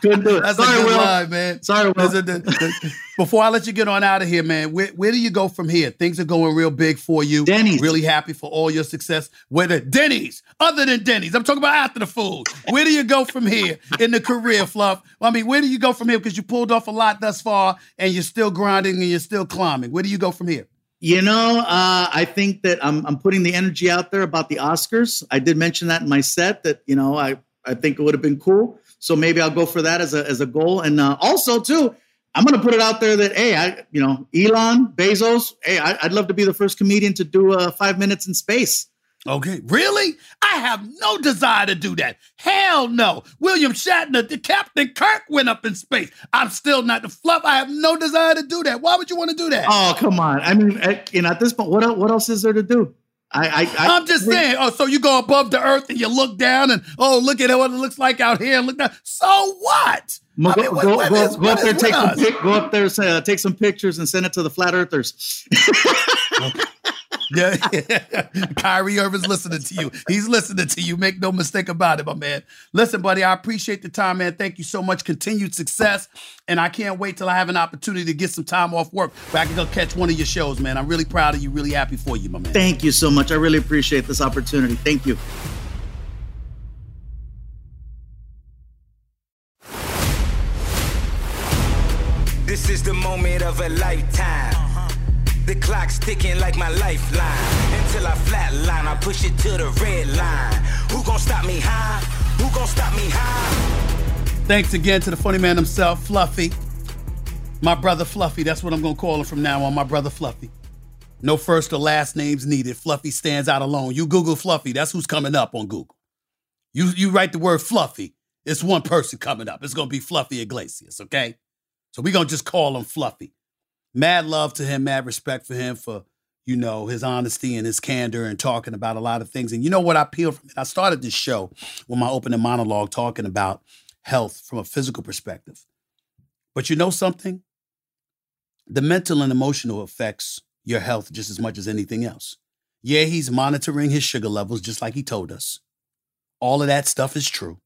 couldn't do it. That's Sorry, a good Will. Line, man. Sorry, Will. A, the, the, before I let you get on out of here, man, where, where do you go from here? Things are going real big for you. Denny's. Really happy for all your success. Where the Denny's, other than Denny's, I'm talking about after the food. Where do you go from here in the career, Fluff? I mean, where do you go from here? Because you pulled off a lot thus far. And you're still grinding and you're still climbing. Where do you go from here? You know, uh, I think that I'm, I'm putting the energy out there about the Oscars. I did mention that in my set that, you know, I, I think it would have been cool. So maybe I'll go for that as a as a goal. And uh, also, too, I'm going to put it out there that, hey, I, you know, Elon, Bezos, hey, I, I'd love to be the first comedian to do uh, five minutes in space. Okay, really? I have no desire to do that. Hell no. William Shatner, the Captain Kirk went up in space. I'm still not the Fluff. I have no desire to do that. Why would you want to do that? Oh, come on. I mean, at, you know, at this point, what what else is there to do? I, I, I I'm just saying. Oh, so you go above the earth and you look down and oh, look at what it looks like out here. Look down. So what? Go, I mean, what, go, what is, go, up there, take some pic, go up there, uh, take some pictures, and send it to the flat earthers. Okay. Yeah, yeah. Kyrie Irving's listening to you. He's listening to you. Make no mistake about it, my man. Listen, buddy, I appreciate the time, man. Thank you so much. Continued success. And I can't wait till I have an opportunity to get some time off work where I can go catch one of your shows, man. I'm really proud of you. Really happy for you, my man. Thank you so much. I really appreciate this opportunity. Thank you. This is the moment of a lifetime. The clock's ticking like my lifeline. Until I flatline, I push it to the red line. Who gon' stop me high? Who gon' stop me high? Thanks again to the funny man himself, Fluffy. My brother Fluffy, that's what I'm gonna call him from now on, my brother Fluffy. No first or last names needed. Fluffy stands out alone. You Google Fluffy, that's who's coming up on Google. You, you write the word Fluffy, it's one person coming up. It's gonna be Fluffy Iglesias, okay? So we're gonna just call him Fluffy. Mad love to him, mad respect for him for, you know, his honesty and his candor and talking about a lot of things. And you know what I peeled from it? I started this show with my opening monologue talking about health from a physical perspective. But you know something? The mental and emotional affects your health just as much as anything else. Yeah, he's monitoring his sugar levels just like he told us. All of that stuff is true.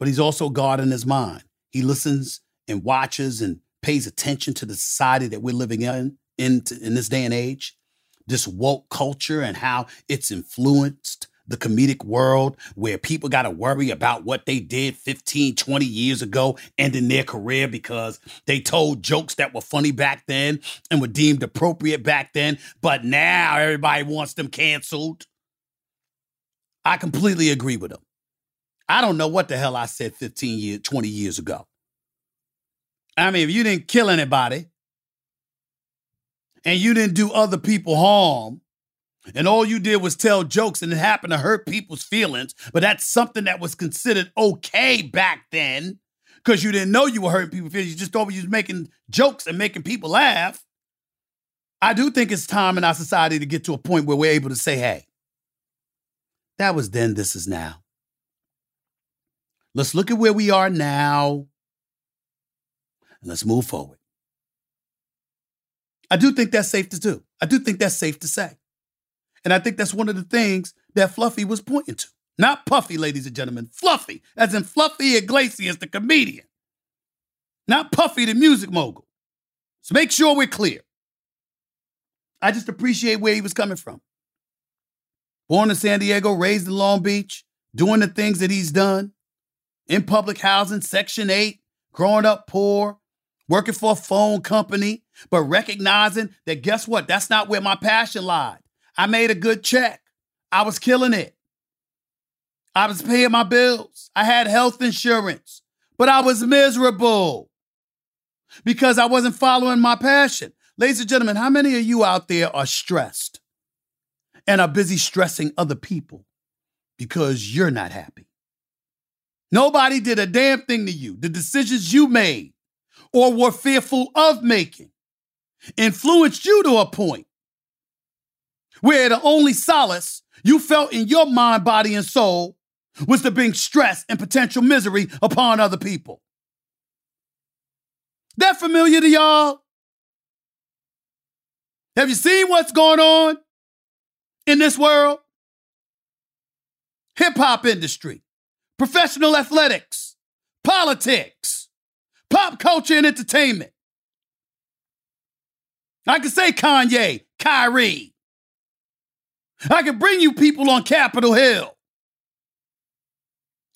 But he's also guarding his mind. He listens and watches and pays attention to the society that we're living in, in in this day and age, this woke culture and how it's influenced the comedic world where people got to worry about what they did fifteen, twenty years ago ending their career because they told jokes that were funny back then and were deemed appropriate back then. But now everybody wants them canceled. I completely agree with him. I don't know what the hell I said fifteen years, twenty years ago. I mean, if you didn't kill anybody and you didn't do other people harm and all you did was tell jokes and it happened to hurt people's feelings, but that's something that was considered okay back then because you didn't know you were hurting people's feelings. You just thought you was making jokes and making people laugh. I do think it's time in our society to get to a point where we're able to say, hey, that was then, this is now. Let's look at where we are now. Let's move forward. I do think that's safe to do. I do think that's safe to say. And I think that's one of the things that Fluffy was pointing to. Not Puffy, ladies and gentlemen. Fluffy, as in Fluffy Iglesias, the comedian. Not Puffy, the music mogul. So make sure we're clear. I just appreciate where he was coming from. Born in San Diego, raised in Long Beach, doing the things that he's done. In public housing, Section eight, growing up poor. Working for a phone company, but recognizing that, guess what? That's not where my passion lied. I made a good check. I was killing it. I was paying my bills. I had health insurance, but I was miserable because I wasn't following my passion. Ladies and gentlemen, how many of you out there are stressed and are busy stressing other people because you're not happy? Nobody did a damn thing to you. The decisions you made or were fearful of making influenced you to a point where the only solace you felt in your mind, body, and soul was to bring stress and potential misery upon other people. That familiar to y'all? Have you seen what's going on in this world? Hip-hop industry, professional athletics, politics, pop culture and entertainment. I can say Kanye, Kyrie. I can bring you people on Capitol Hill.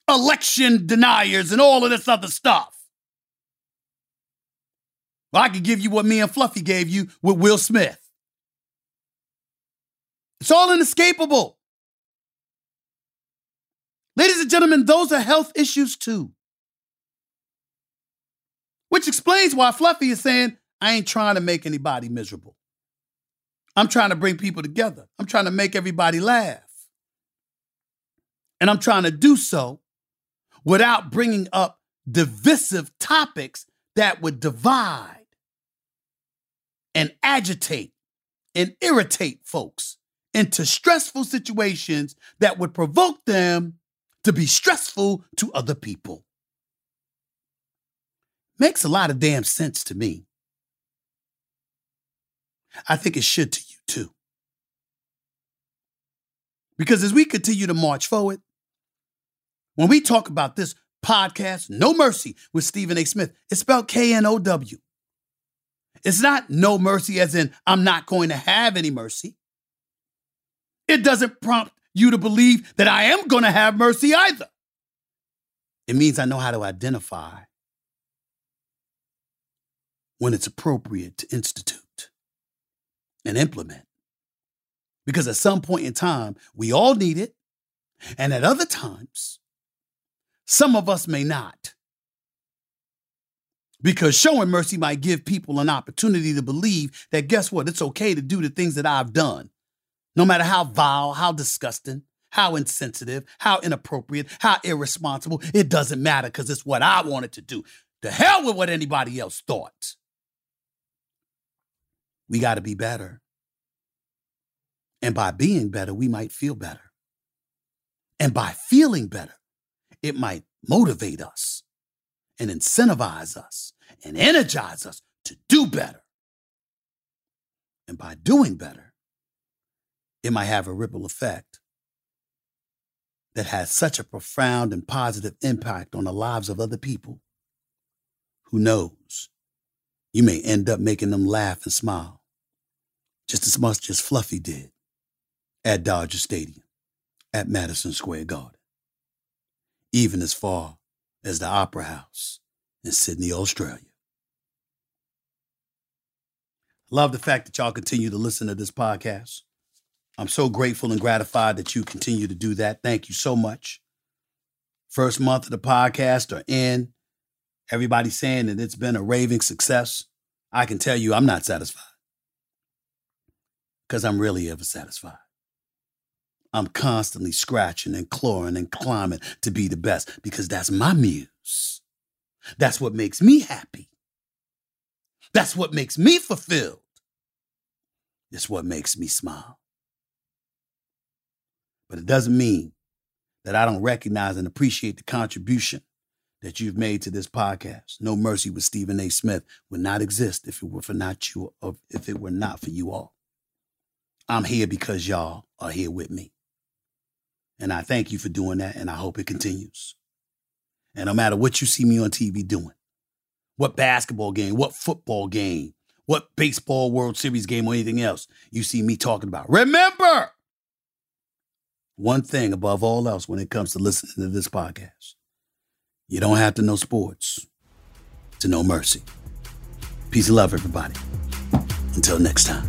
Election deniers and all of this other stuff. Well, I could give you what me and Fluffy gave you with Will Smith. It's all inescapable. Ladies and gentlemen, those are health issues too. Which explains why Fluffy is saying, I ain't trying to make anybody miserable. I'm trying to bring people together. I'm trying to make everybody laugh. And I'm trying to do so without bringing up divisive topics that would divide and agitate and irritate folks into stressful situations that would provoke them to be stressful to other people. Makes a lot of damn sense to me. I think it should to you too. Because as we continue to march forward, when we talk about this podcast, No Mercy with Stephen A. Smith, it's spelled K N O W. It's not no mercy as in I'm not going to have any mercy. It doesn't prompt you to believe that I am going to have mercy either. It means I know how to identify when it's appropriate to institute and implement. Because at some point in time, we all need it. And at other times, some of us may not. Because showing mercy might give people an opportunity to believe that, guess what? It's okay to do the things that I've done. No matter how vile, how disgusting, how insensitive, how inappropriate, how irresponsible, it doesn't matter because it's what I wanted to do. The hell with what anybody else thought. We got to be better. And by being better, we might feel better. And by feeling better, it might motivate us and incentivize us and energize us to do better. And by doing better, it might have a ripple effect that has such a profound and positive impact on the lives of other people. Who knows? You may end up making them laugh and smile just as much as Fluffy did at Dodger Stadium, at Madison Square Garden, even as far as the Opera House in Sydney, Australia. Love the fact that y'all continue to listen to this podcast. I'm so grateful and gratified that you continue to do that. Thank you so much. First month of the podcast are in. Everybody's saying that it's been a raving success. I can tell you I'm not satisfied. Because I'm really ever satisfied. I'm constantly scratching and clawing and climbing to be the best because that's my muse. That's what makes me happy. That's what makes me fulfilled. It's what makes me smile. But it doesn't mean that I don't recognize and appreciate the contribution that you've made to this podcast. No Mercy with Stephen A. Smith would not exist if it were for not you, or if it were not for you all. I'm here because y'all are here with me. And I thank you for doing that, and I hope it continues. And no matter what you see me on T V doing, what basketball game, what football game, what baseball World Series game or anything else you see me talking about, remember one thing above all else when it comes to listening to this podcast. You don't have to know sports to know mercy. Peace and love, everybody. Until next time.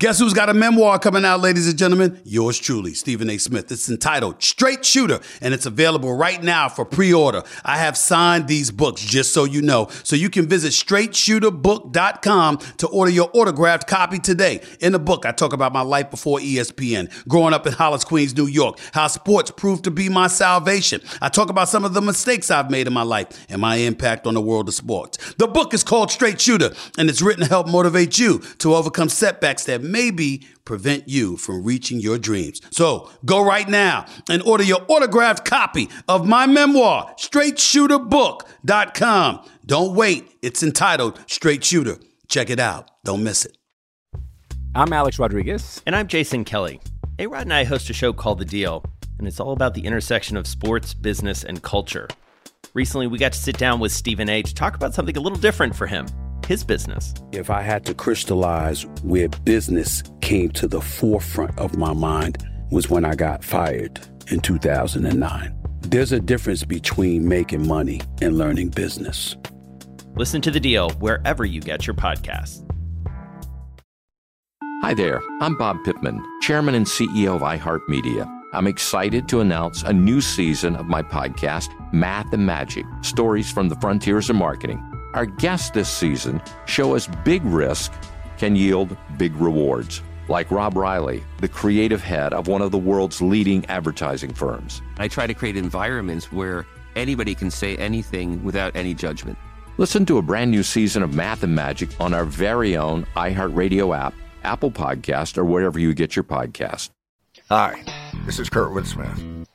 Guess who's got a memoir coming out, ladies and gentlemen? Yours truly, Stephen A. Smith. It's entitled Straight Shooter, and it's available right now for pre-order. I have signed these books, just so you know. So you can visit straight shooter book dot com to order your autographed copy today. In the book, I talk about my life before E S P N, growing up in Hollis, Queens, New York, how sports proved to be my salvation. I talk about some of the mistakes I've made in my life and my impact on the world of sports. The book is called Straight Shooter, and it's written to help motivate you to overcome setbacks that maybe prevent you from reaching your dreams. So go right now and order your autographed copy of my memoir, straight shooter book dot com. Don't wait. It's entitled Straight Shooter. Check it out. Don't miss it. I'm Alex Rodriguez. And I'm Jason Kelly. A-Rod and I host a show called The Deal, and it's all about the intersection of sports, business, and culture. Recently, we got to sit down with Stephen A. to talk about something a little different for him. His business. If I had to crystallize where business came to the forefront of my mind was when I got fired in two thousand nine. There's a difference between making money and learning business. Listen to The Deal wherever you get your podcasts. Hi there, I'm Bob Pittman, Chairman and C E O of iHeartMedia. I'm excited to announce a new season of my podcast, Math and Magic, Stories from the Frontiers of Marketing. Our guests this season show us big risk can yield big rewards, like Rob Riley, the creative head of one of the world's leading advertising firms. I try to create environments where anybody can say anything without any judgment. Listen to a brand new season of Math and Magic on our very own iHeartRadio app, Apple Podcast, or wherever you get your podcast. Hi, this is Kurtwood Smith.